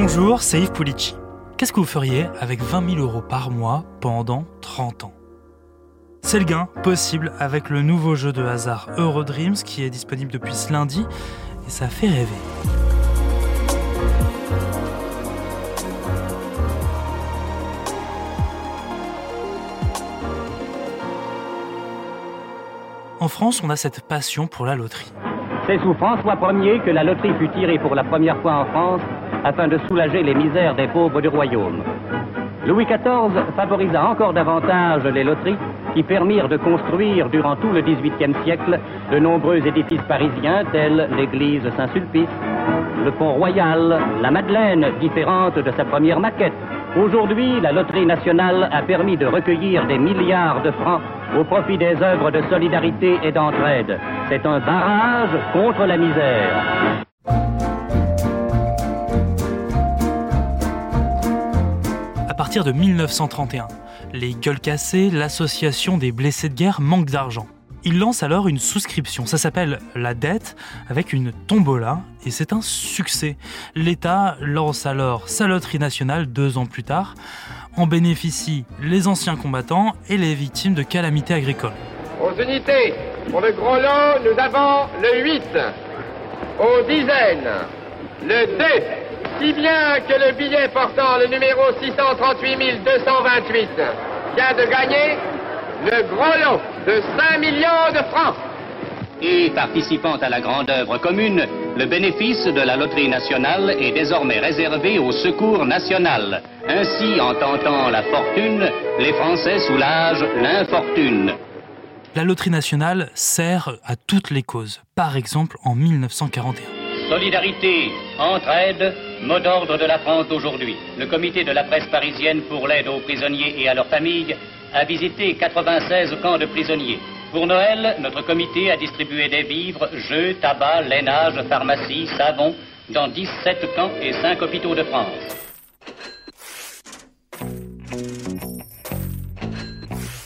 Bonjour, c'est Yves Pulici. Qu'est-ce que vous feriez avec 20 000 euros par mois pendant 30 ans ? C'est le gain possible avec le nouveau jeu de hasard Eurodreams qui est disponible depuis ce lundi et ça fait rêver. En France, on a cette passion pour la loterie. C'est sous François 1er que la loterie fut tirée pour la première fois en France afin de soulager les misères des pauvres du royaume. Louis XIV favorisa encore davantage les loteries qui permirent de construire durant tout le XVIIIe siècle de nombreux édifices parisiens tels l'église Saint-Sulpice, le Pont Royal, la Madeleine, différente de sa première maquette. Aujourd'hui, la loterie nationale a permis de recueillir des milliards de francs au profit des œuvres de solidarité et d'entraide. C'est un barrage contre la misère. À partir de 1931, les gueules cassées, l'association des blessés de guerre manque d'argent. Ils lancent alors une souscription, ça s'appelle la dette, avec une tombola, et c'est un succès. L'État lance alors sa loterie nationale 2 ans plus tard, en bénéficient les anciens combattants et les victimes de calamités agricoles. Aux unités, pour le gros lot, nous avons le 8, aux dizaines, le 2. Si bien que le billet portant le numéro 638 228 vient de gagner le gros lot de 5 millions de francs. Et participant à la grande œuvre commune, le bénéfice de la loterie nationale est désormais réservé au secours national. Ainsi, en tentant la fortune, les Français soulagent l'infortune. La loterie nationale sert à toutes les causes. Par exemple, en 1941. Solidarité, entraide, mot d'ordre de la France aujourd'hui. Le comité de la presse parisienne pour l'aide aux prisonniers et à leurs familles a visité 96 camps de prisonniers. Pour Noël, notre comité a distribué des vivres, jeux, tabac, lainage, pharmacie, savon, dans 17 camps et 5 hôpitaux de France.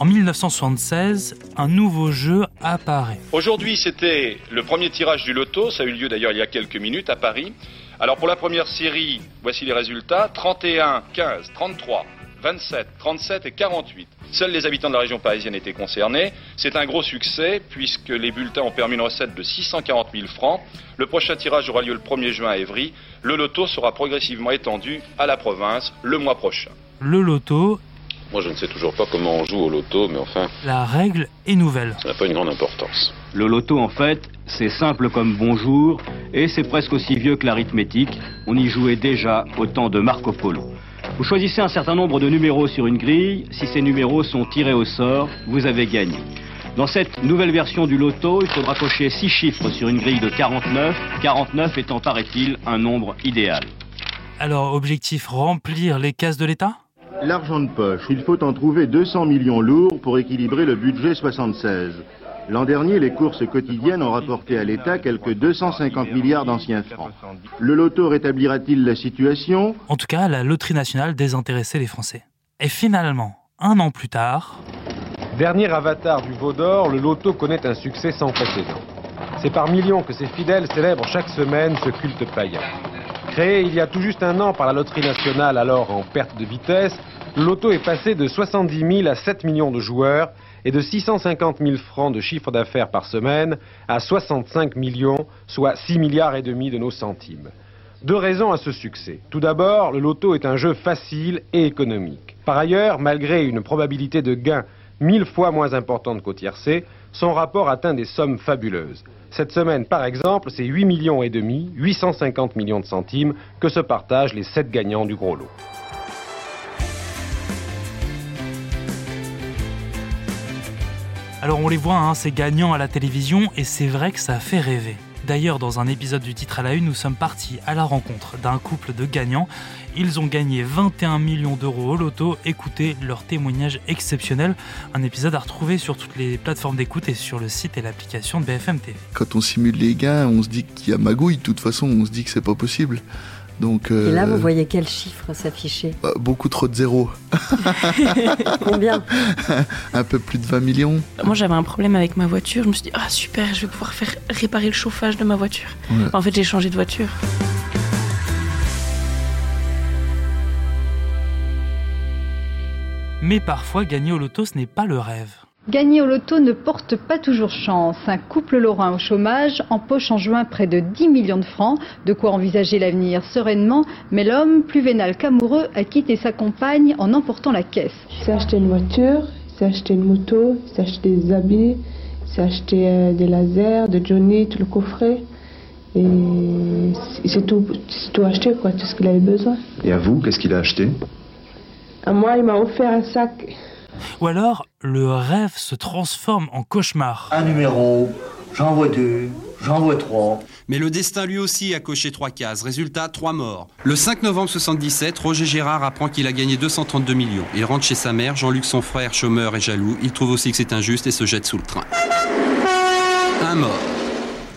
En 1976, un nouveau jeu apparaît. Aujourd'hui, c'était le premier tirage du loto. Ça a eu lieu d'ailleurs il y a quelques minutes à Paris. Alors pour la première série, voici les résultats. 31, 15, 33, 27, 37 et 48. Seuls les habitants de la région parisienne étaient concernés. C'est un gros succès puisque les bulletins ont permis une recette de 640 000 francs. Le prochain tirage aura lieu le 1er juin à Évry. Le loto sera progressivement étendu à la province le mois prochain. Le loto... Moi, je ne sais toujours pas comment on joue au loto, mais enfin... La règle est nouvelle. Ça n'a pas une grande importance. Le loto, en fait, c'est simple comme bonjour, et c'est presque aussi vieux que l'arithmétique. On y jouait déjà au temps de Marco Polo. Vous choisissez un certain nombre de numéros sur une grille. Si ces numéros sont tirés au sort, vous avez gagné. Dans cette nouvelle version du loto, il faudra cocher 6 chiffres sur une grille de 49. 49 étant, paraît-il, un nombre idéal. Alors, objectif, remplir les caisses de l'État ? L'argent de poche, il faut en trouver 200 millions lourds pour équilibrer le budget 76. L'an dernier, les courses quotidiennes ont rapporté à l'État quelques 250 milliards d'anciens francs. Le loto rétablira-t-il la situation ? En tout cas, la loterie nationale désintéressait les Français. Et finalement, un an plus tard... Dernier avatar du veau d'or, le loto connaît un succès sans précédent. C'est par millions que ses fidèles célèbrent chaque semaine ce culte païen. Créé il y a tout juste un an par la loterie nationale, alors en perte de vitesse, le loto est passé de 70 000 à 7 millions de joueurs et de 650 000 francs de chiffre d'affaires par semaine à 65 millions, soit 6 milliards et demi de nos centimes. 2 raisons à ce succès. Tout d'abord, le loto est un jeu facile et économique. Par ailleurs, malgré une probabilité de gain 1000 fois moins importante qu'au tiercé, son rapport atteint des sommes fabuleuses. Cette semaine, par exemple, c'est 8 millions et demi, 850 millions de centimes que se partagent les 7 gagnants du gros lot. Alors on les voit, ces gagnants à la télévision, et c'est vrai que ça fait rêver. D'ailleurs, dans un épisode du Titre à la Une, nous sommes partis à la rencontre d'un couple de gagnants. Ils ont gagné 21 millions d'euros au loto. Écoutez leur témoignage exceptionnel. Un épisode à retrouver sur toutes les plateformes d'écoute et sur le site et l'application de BFM TV. Quand on simule les gains, on se dit qu'il y a magouille. De toute façon, on se dit que c'est pas possible. Donc, Et là, vous voyez quel chiffre s'afficher ? Beaucoup trop de zéros. Combien ? Un peu plus de 20 millions. Moi, j'avais un problème avec ma voiture. Je me suis dit, super, je vais pouvoir faire réparer le chauffage de ma voiture. Ouais. En fait, j'ai changé de voiture. Mais parfois, gagner au loto, ce n'est pas le rêve. Gagner au loto ne porte pas toujours chance. Un couple lorrain au chômage empoche en juin près de 10 millions de francs. De quoi envisager l'avenir sereinement. Mais l'homme, plus vénal qu'amoureux, a quitté sa compagne en emportant la caisse. Il s'est acheté une voiture, il s'est acheté une moto, il s'est acheté des habits, il s'est acheté des lasers, de Johnny, tout le coffret. Et c'est tout acheté, quoi, tout ce qu'il avait besoin. Et à vous, qu'est-ce qu'il a acheté ? À moi, il m'a offert un sac. Ou alors, le rêve se transforme en cauchemar. Un numéro, j'en vois deux, j'en vois trois. Mais le destin lui aussi a coché 3 cases. Résultat, 3 morts. Le 5 novembre 1977, Roger Gérard apprend qu'il a gagné 232 millions. Il rentre chez sa mère, Jean-Luc son frère, chômeur et jaloux. Il trouve aussi que c'est injuste et se jette sous le train. Un mort.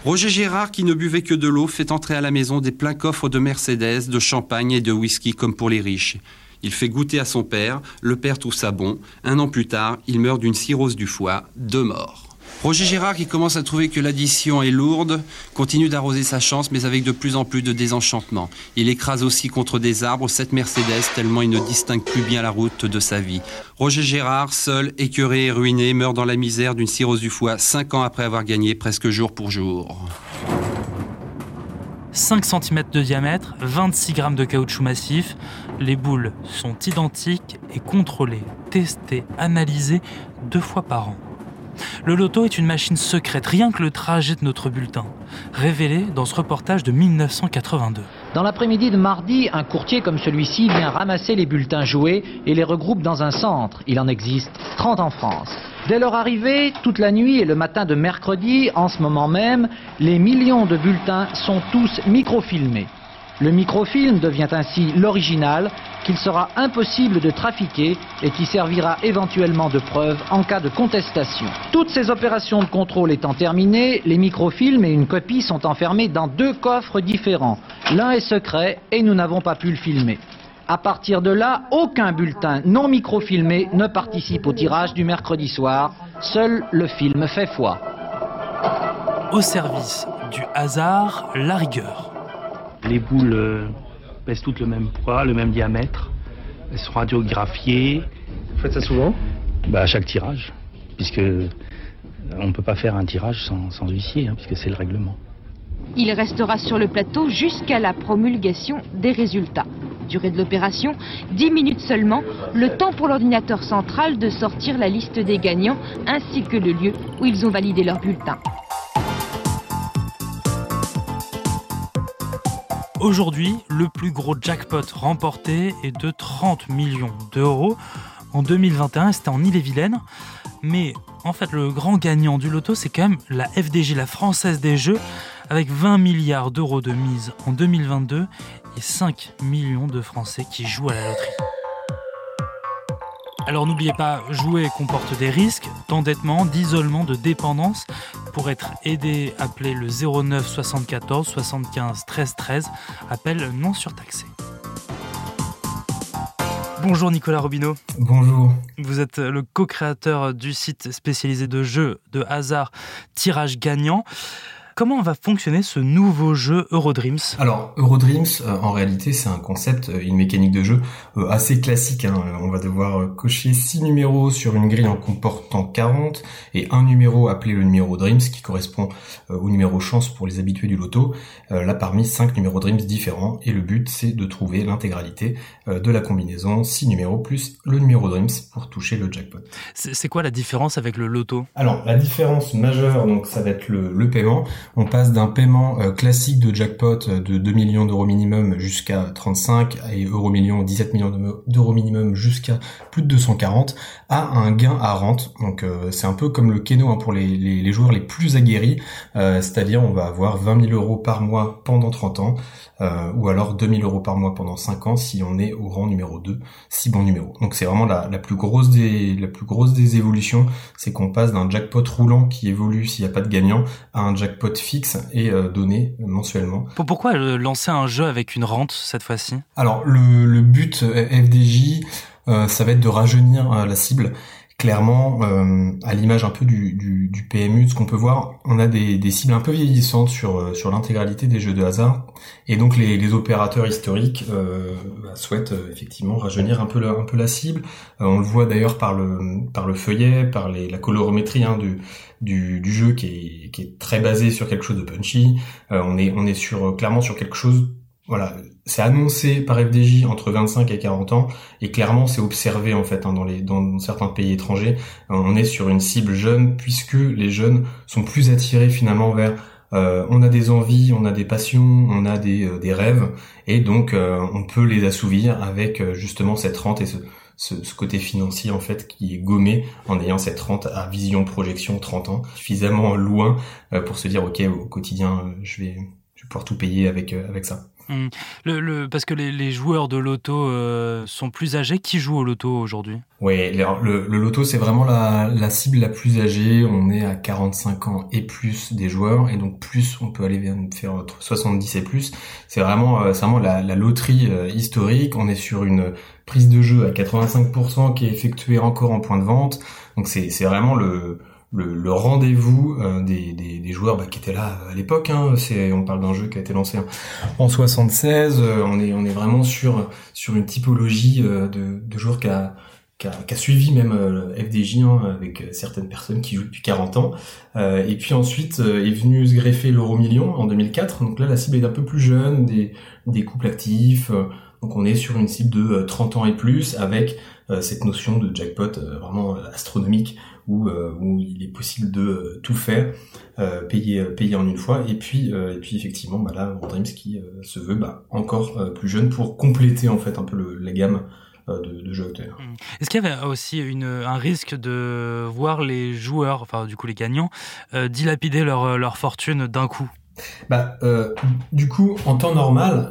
Roger Gérard, qui ne buvait que de l'eau, fait entrer à la maison des pleins coffres de Mercedes, de champagne et de whisky comme pour les riches. Il fait goûter à son père, le père trouve ça bon. Un an plus tard, il meurt d'une cirrhose du foie, 2 morts. Roger Gérard, qui commence à trouver que l'addition est lourde, continue d'arroser sa chance, mais avec de plus en plus de désenchantement. Il écrase aussi contre des arbres 7 Mercedes, tellement il ne distingue plus bien la route de sa vie. Roger Gérard, seul, écœuré et ruiné, meurt dans la misère d'une cirrhose du foie, 5 ans après avoir gagné presque jour pour jour. 5 cm de diamètre, 26 grammes de caoutchouc massif. Les boules sont identiques et contrôlées, testées, analysées 2 fois par an. Le loto est une machine secrète, rien que le trajet de notre bulletin, révélé dans ce reportage de 1982. Dans l'après-midi de mardi, un courtier comme celui-ci vient ramasser les bulletins joués et les regroupe dans un centre. Il en existe 30 en France. Dès leur arrivée, toute la nuit et le matin de mercredi, en ce moment même, les millions de bulletins sont tous microfilmés. Le microfilm devient ainsi l'original, qu'il sera impossible de trafiquer et qui servira éventuellement de preuve en cas de contestation. Toutes ces opérations de contrôle étant terminées, les microfilms et une copie sont enfermés dans 2 coffres différents. L'un est secret et nous n'avons pas pu le filmer. À partir de là, aucun bulletin non microfilmé ne participe au tirage du mercredi soir. Seul le film fait foi. Au service du hasard, la rigueur. Les boules pèsent toutes le même poids, le même diamètre. Elles sont radiographiées. Vous faites ça souvent ? Bah, à chaque tirage, puisque on ne peut pas faire un tirage sans huissier, hein, puisque c'est le règlement. Il restera sur le plateau jusqu'à la promulgation des résultats. Durée de l'opération, 10 minutes seulement, le temps pour l'ordinateur central de sortir la liste des gagnants, ainsi que le lieu où ils ont validé leur bulletin. Aujourd'hui, le plus gros jackpot remporté est de 30 millions d'euros. En 2021, c'était en Ille-et-Vilaine. Mais en fait, le grand gagnant du loto, c'est quand même la FDJ, la Française des Jeux, avec 20 milliards d'euros de mise en 2022 et 5 millions de Français qui jouent à la loterie. Alors n'oubliez pas, jouer comporte des risques d'endettement, d'isolement, de dépendance. Pour être aidé, appelez le 09 74 75 13 13, appel non surtaxé. Bonjour Nicolas Robineau. Bonjour. Vous êtes le co-créateur du site spécialisé de jeux de hasard Tirage Gagnant. Comment va fonctionner ce nouveau jeu Eurodreams ? Alors, Eurodreams, en réalité, c'est un concept, une mécanique de jeu assez classique. Hein. On va devoir cocher 6 numéros sur une grille en comportant 40 et un numéro appelé le numéro Dreams qui correspond au numéro chance pour les habitués du loto. Là, parmi 5 numéros Dreams différents. Et le but, c'est de trouver l'intégralité de la combinaison 6 numéros plus le numéro Dreams pour toucher le jackpot. C'est quoi la différence avec le loto ? Alors, la différence majeure, donc, ça va être le paiement. On passe d'un paiement classique de jackpot de 2 millions d'euros minimum jusqu'à 35 et Euro Millions 17 millions d'euros minimum jusqu'à plus de 240 à un gain à rente. Donc c'est un peu comme le Keno hein, pour les joueurs les plus aguerris, c'est-à-dire on va avoir 20 000 euros par mois pendant 30 ans ou alors 2 000 euros par mois pendant 5 ans si on est au rang numéro 2, si bon numéro. Donc c'est vraiment la plus grosse des évolutions, c'est qu'on passe d'un jackpot roulant qui évolue s'il n'y a pas de gagnant à un jackpot fixe et donné mensuellement. Pourquoi lancer un jeu avec une rente cette fois-ci ? Alors le but FDJ, ça va être de rajeunir la cible clairement, à l'image un peu du PMU, de ce qu'on peut voir, on a des cibles un peu vieillissantes sur l'intégralité des jeux de hasard, et donc les opérateurs historiques souhaitent effectivement rajeunir un peu la cible. On le voit d'ailleurs par le feuillet, par la colorimétrie du jeu qui est très basé sur quelque chose de punchy. On est clairement sur quelque chose. Voilà, c'est annoncé par FDJ entre 25 et 40 ans, et clairement c'est observé en fait dans certains pays étrangers. On est sur une cible jeune, puisque les jeunes sont plus attirés finalement vers on a des envies, on a des passions, on a des rêves, et donc on peut les assouvir avec justement cette rente et ce côté financier en fait qui est gommé en ayant cette rente à vision projection 30 ans suffisamment loin pour se dire ok, au quotidien je vais pouvoir tout payer avec ça. Parce que les joueurs de loto sont plus âgés. Qui joue au loto aujourd'hui ? Oui, le loto, c'est vraiment la cible la plus âgée. On est à 45 ans et plus des joueurs, et donc plus on peut aller faire entre 70 et plus. C'est vraiment la loterie historique. On est sur une prise de jeu à 85% qui est effectuée encore en point de vente. Donc c'est vraiment le rendez-vous des joueurs qui étaient là à l'époque, hein. On parle d'un jeu qui a été lancé en 76. On est vraiment sur une typologie de joueurs qui a suivi même FDJ, hein, avec certaines personnes qui jouent depuis 40 ans. Et puis ensuite est venu se greffer l'Euro Millions en 2004. Donc là, la cible est un peu plus jeune, des couples actifs. Donc on est sur une cible de 30 ans et plus, avec cette notion de jackpot vraiment astronomique, où il est possible de tout faire, payer en une fois, et puis effectivement là Eurodreams qui se veut encore plus jeune pour compléter en fait un peu la gamme de jeux actuels. Est-ce qu'il y avait aussi un risque de voir les joueurs, enfin du coup les gagnants, dilapider leur fortune d'un coup ? Du coup, en temps normal,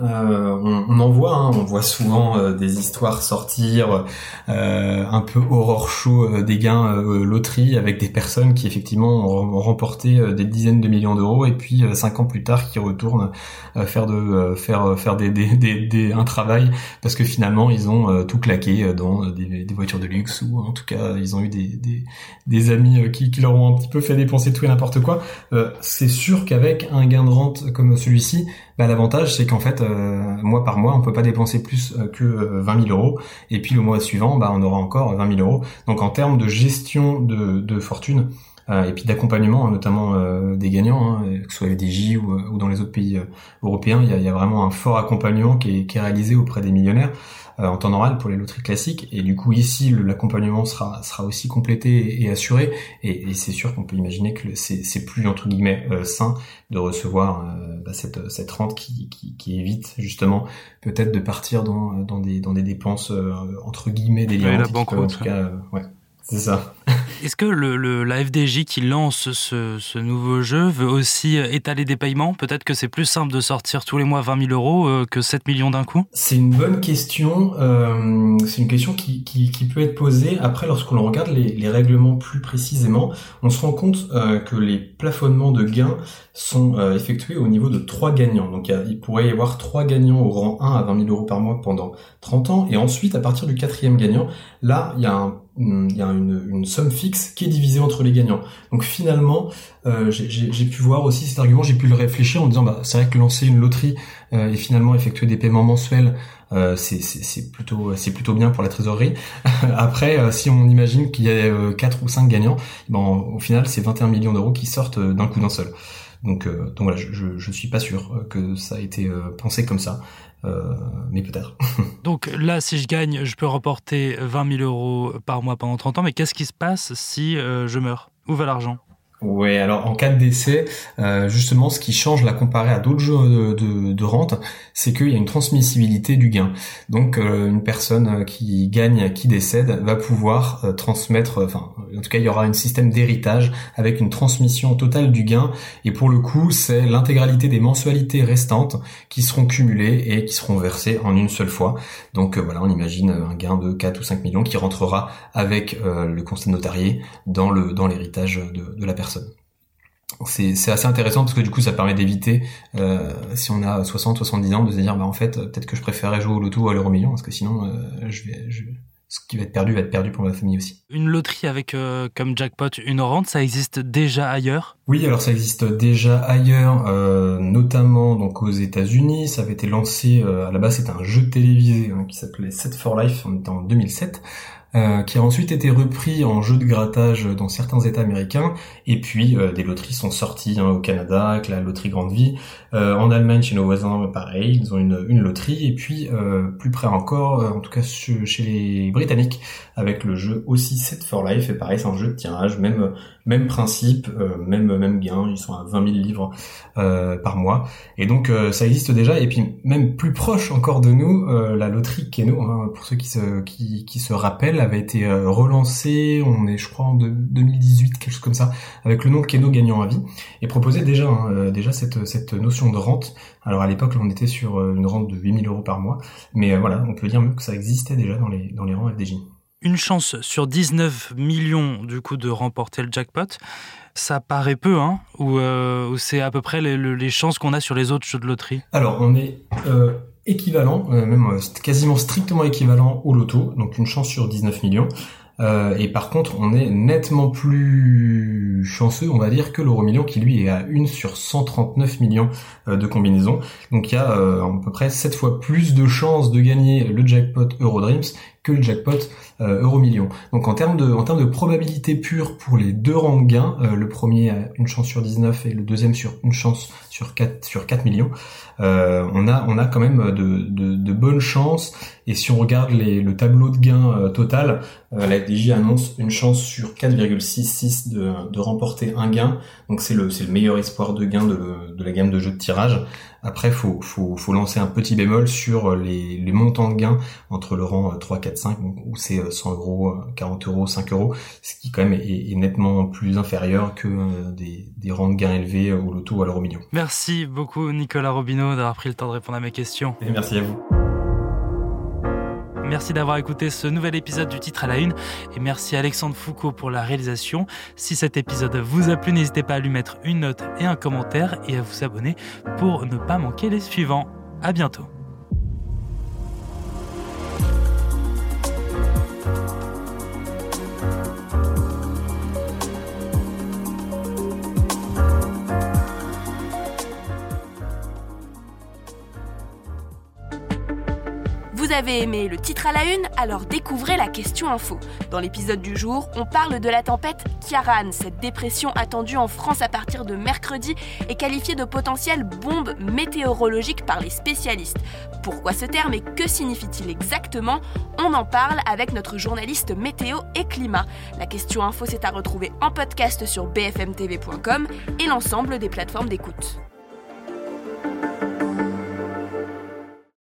on en voit, hein, on voit souvent des histoires sortir un peu horror show des gains loterie, avec des personnes qui effectivement ont remporté des dizaines de millions d'euros, et puis 5 ans plus tard qui retournent faire un travail, parce que finalement ils ont tout claqué dans des voitures de luxe, ou en tout cas ils ont eu des amis qui leur ont un petit peu fait dépenser tout et n'importe quoi. C'est sûr qu'avec un gain de rente comme celui-ci, l'avantage c'est qu'en fait mois par mois on peut pas dépenser plus que 20 000 euros, et puis le mois suivant on aura encore 20 000 euros. Donc en termes de gestion de fortune et puis d'accompagnement notamment des gagnants, hein, que ce soit FDJ ou dans les autres pays européens, il y a vraiment un fort accompagnement qui est réalisé auprès des millionnaires en temps normal pour les loteries classiques, et du coup ici l'accompagnement sera aussi complété et assuré, et c'est sûr qu'on peut imaginer que c'est plus entre guillemets sain de recevoir cette rente qui évite justement peut-être de partir dans des dépenses entre guillemets délirantes, la banque, en tout cas ouais, c'est ça. Est-ce que la FDJ qui lance ce nouveau jeu veut aussi étaler des paiements ? Peut-être que c'est plus simple de sortir tous les mois 20 000 euros que 7 millions d'un coup ? C'est une bonne question. C'est une question qui peut être posée. Après, lorsqu'on regarde les règlements plus précisément, on se rend compte que les plafonnements de gains sont effectués au niveau de 3 gagnants. Donc, il pourrait y avoir 3 gagnants au rang 1 à 20 000 euros par mois pendant 30 ans. Et ensuite, à partir du 4e gagnant, là, il y a une somme fixe qui est divisée entre les gagnants. Donc finalement, j'ai pu voir aussi cet argument, j'ai pu le réfléchir en disant c'est vrai que lancer une loterie et finalement effectuer des paiements mensuels, c'est plutôt bien pour la trésorerie. Après, si on imagine qu'il y a 4 ou 5 gagnants, au final c'est 21 millions d'euros qui sortent d'un coup d'un seul. Donc voilà, je suis pas sûr que ça a été pensé comme ça. Mais peut-être. Donc là, si je gagne, je peux remporter 20 000 euros par mois pendant 30 ans, mais qu'est-ce qui se passe si je meurs ? Où va l'argent ? Ouais, alors en cas de décès, justement, ce qui change la comparé à d'autres jeux de rente, c'est qu'il y a une transmissibilité du gain. Donc une personne qui gagne, qui décède, va pouvoir transmettre. Enfin, en tout cas, il y aura un système d'héritage avec une transmission totale du gain. Et pour le coup, c'est l'intégralité des mensualités restantes qui seront cumulées et qui seront versées en une seule fois. Donc voilà, on imagine un gain de 4 ou 5 millions qui rentrera avec le constat notarié dans l'héritage de la personne. C'est assez intéressant, parce que du coup ça permet d'éviter, si on a 60-70 ans, de se dire en fait peut-être que je préférerais jouer au loto ou à l'euro million, parce que sinon ce qui va être perdu pour ma famille aussi. Une loterie avec comme jackpot une rente, ça existe déjà ailleurs ? Oui, alors ça existe déjà ailleurs, notamment donc aux États-Unis. Ça avait été lancé, à la base c'était un jeu télévisé qui s'appelait Set for Life, on était en 2007, qui a ensuite été repris en jeu de grattage dans certains États américains. Et puis des loteries sont sorties au Canada avec la loterie Grande-Vie. En Allemagne, chez nos voisins, pareil, ils ont une loterie. Et puis plus près encore, en tout cas chez les Britanniques, avec le jeu aussi Set for Life. Et pareil, c'est un jeu de tirage, même principe, même gain. Ils sont à 20 000 livres par mois. Et donc ça existe déjà. Et puis même plus proche encore de nous, la loterie Keno, hein, pour ceux qui se rappellent, avait été relancée, on est je crois en 2018, quelque chose comme ça, avec le nom Keno Gagnant à vie, et proposait déjà cette notion de rente. Alors à l'époque, là, on était sur une rente de 8 000 € par mois, mais voilà, on peut dire même que ça existait déjà dans les rangs FDJ. Une chance sur 19 millions du coup de remporter le jackpot, ça paraît peu, hein, ou c'est à peu près les chances qu'on a sur les autres jeux de loterie. Alors on est... équivalent, même quasiment strictement équivalent au loto, donc une chance sur 19 millions. Et par contre, on est nettement plus chanceux, on va dire, que l'Euro Millions, qui lui est à 1 sur 139 millions de combinaisons. Donc il y a à peu près 7 fois plus de chances de gagner le jackpot Eurodreams que le jackpot Euro Millions. Donc en termes de probabilité pure pour les deux rangs de gains, le premier à 1 chance sur 19 et le deuxième sur 1 chance sur 4 millions, on a quand même de bonnes chances. Et si on regarde le tableau de gains total, la FDJ annonce une chance sur 4,66 de remporter un gain. Donc c'est le meilleur espoir de gain de la gamme de jeux de tirage. Après, faut lancer un petit bémol sur les montants de gains entre le rang 3, 4, 5, où c'est 100 €, 40 €, 5 €, ce qui quand même est nettement plus inférieur que des rangs de gains élevés au loto ou à l'euro million. Merci beaucoup Nicolas Robineau d'avoir pris le temps de répondre à mes questions. Et merci à vous. Merci d'avoir écouté ce nouvel épisode du Titre à la Une et merci à Alexandre Foucault pour la réalisation. Si cet épisode vous a plu, n'hésitez pas à lui mettre une note et un commentaire et à vous abonner pour ne pas manquer les suivants. À bientôt. Vous avez aimé le Titre à la Une, alors découvrez la question info. Dans l'épisode du jour, on parle de la tempête Ciaran, cette dépression attendue en France à partir de mercredi et qualifiée de potentielle bombe météorologique par les spécialistes. Pourquoi ce terme et que signifie-t-il exactement ? On en parle avec notre journaliste météo et climat. La question info, c'est à retrouver en podcast sur bfmtv.com et l'ensemble des plateformes d'écoute.